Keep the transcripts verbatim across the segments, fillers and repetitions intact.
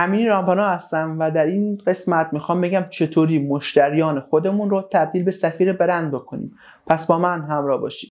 امین رامپانا هستم و در این قسمت میخوام بگم چطوری مشتریان خودمون رو تبدیل به سفیر برند بکنیم. پس با من همراه باشید.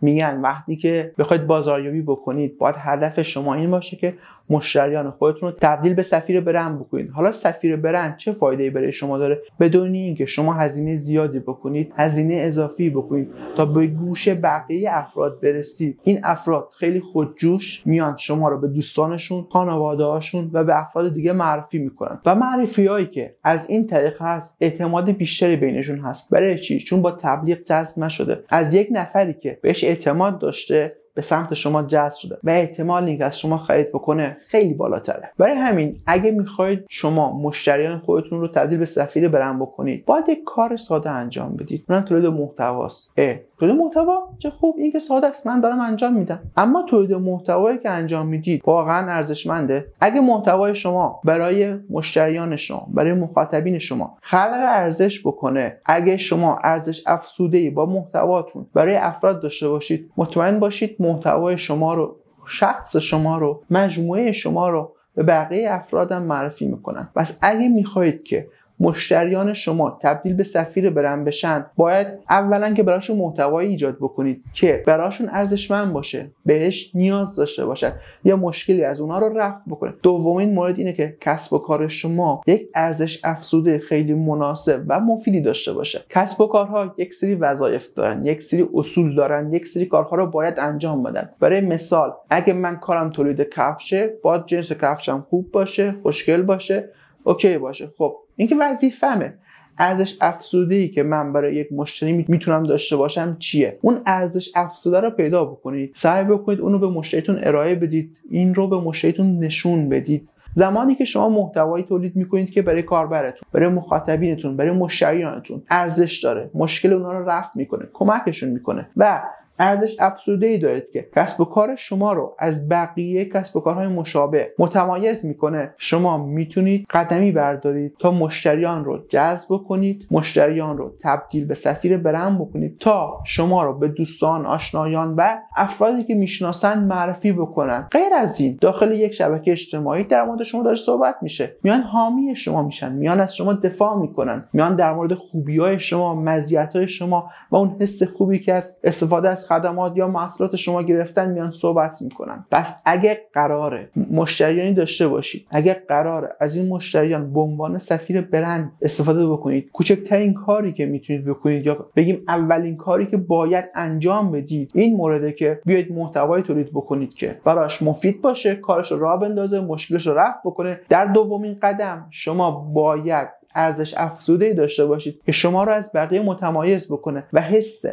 میگن وقتی که بخواید بازاریابی بکنید باید هدف شما این باشه که مشتریان خودتون رو تبدیل به سفیر برند بکنید. حالا سفیر برند چه فایده‌ای برای شما داره؟ بدون اینکه شما هزینه زیادی بکنید، هزینه اضافی بکنید تا به گوش بقیه افراد برسید. این افراد خیلی خودجوش میان شما رو به دوستانشون، خانواده‌هاشون و به افراد دیگه معرفی میکنن و معرفی‌هایی که از این طریق هست اعتماد بیشتری بینشون هست. برای چی؟ چون با تبلیغ جذب نشده. از یک نفری که بهش اعتماد داشته به سمت شما جذب شده و احتمال اینکه از شما خرید بکنه خیلی بالاتره. برای همین اگه میخواید شما مشتریان خودتون رو تبدیل به سفیر برند بکنید باید یک کار ساده انجام بدید. اونم تولید محتواست. اه تولید محتوا چه خوب، این که ساده است، من دارم انجام میدم. اما تولید محتوایی که انجام میدید واقعا ارزشمنده؟ اگه محتوای شما برای مشتریان شما، برای مخاطبین شما خلق ارزش بکنه، اگه شما ارزش افزوده‌ای با محتواتون برای افراد داشته باشید، مطمئن باشید محتوای شما رو، شخص شما رو، مجموعه شما رو به بقیه افراد هم معرفی میکنن. پس اگه میخواید که مشتریان شما تبدیل به سفیر برند بشن باید اولا که براشون محتوایی ایجاد بکنید که براشون ارزشمند باشه، بهش نیاز داشته باشن یا مشکلی از اونها رو رفع بکنه. دومین مورد اینه که کسب و کار شما یک ارزش افزوده خیلی مناسب و مفیدی داشته باشه. کسب و کارها یک سری وظایف دارن، یک سری اصول دارن، یک سری کارها رو باید انجام بدن. برای مثال اگه من کارم تولید کفشه، باید جنس کفشم خوب باشه، خوشگل باشه، اوکی باشه. خب این که وظیفمه. ارزش افزوده‌ای که من برای یک مشتری میتونم داشته باشم چیه؟ اون ارزش افزوده رو پیدا بکنید، سعی بکنید اون رو به مشتریتون ارائه بدید، این رو به مشتریتون نشون بدید. زمانی که شما محتوایی تولید میکنید که برای کاربرتون، برای مخاطبینتون، برای مشتریانتون ارزش داره، مشکل اونها رو رفع میکنه، کمکشون میکنه و ارزش افزوده‌ای دارید که کسب و کار شما رو از بقیه کسب و کارهای مشابه متمایز میکنه، شما میتونید قدمی بردارید تا مشتریان رو جذب کنید، مشتریان رو تبدیل به سفیر برند بکنید تا شما رو به دوستان، آشنایان و افرادی که میشناسن معرفی بکنن. غیر از این داخل یک شبکه اجتماعی در مورد شما داره صحبت میشه، میان حامی شما میشن، میان از شما دفاع میکنن، میان در مورد خوبی‌های شما، مزیت‌های شما و اون حس خوبی که از استفاده از خدمات یا محصولات شما گرفتن میان صحبت میکنن. پس اگه قراره مشتریانی داشته باشید، اگه قراره از این مشتریان به عنوان سفیر برند استفاده بکنید، کوچکترین کاری که میتونید بکنید یا بگیم اولین کاری که باید انجام بدید این مورده که بیاید محتوای تولید بکنید که براش مفید باشه، کارش رو راه بندازه، مشکلش رو رفع بکنه. در دومین قدم شما باید ارزش افزوده‌ای داشته باشید که شما رو از بقیه متمایز بکنه و حس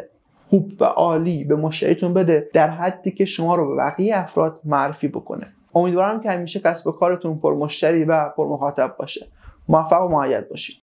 خوب و عالی به مشتریتون بده در حدی که شما رو به بقیه افراد معرفی بکنه. امیدوارم که همیشه کسب و کارتون پر مشتری و پر مخاطب باشه. موفق و مؤید باشید.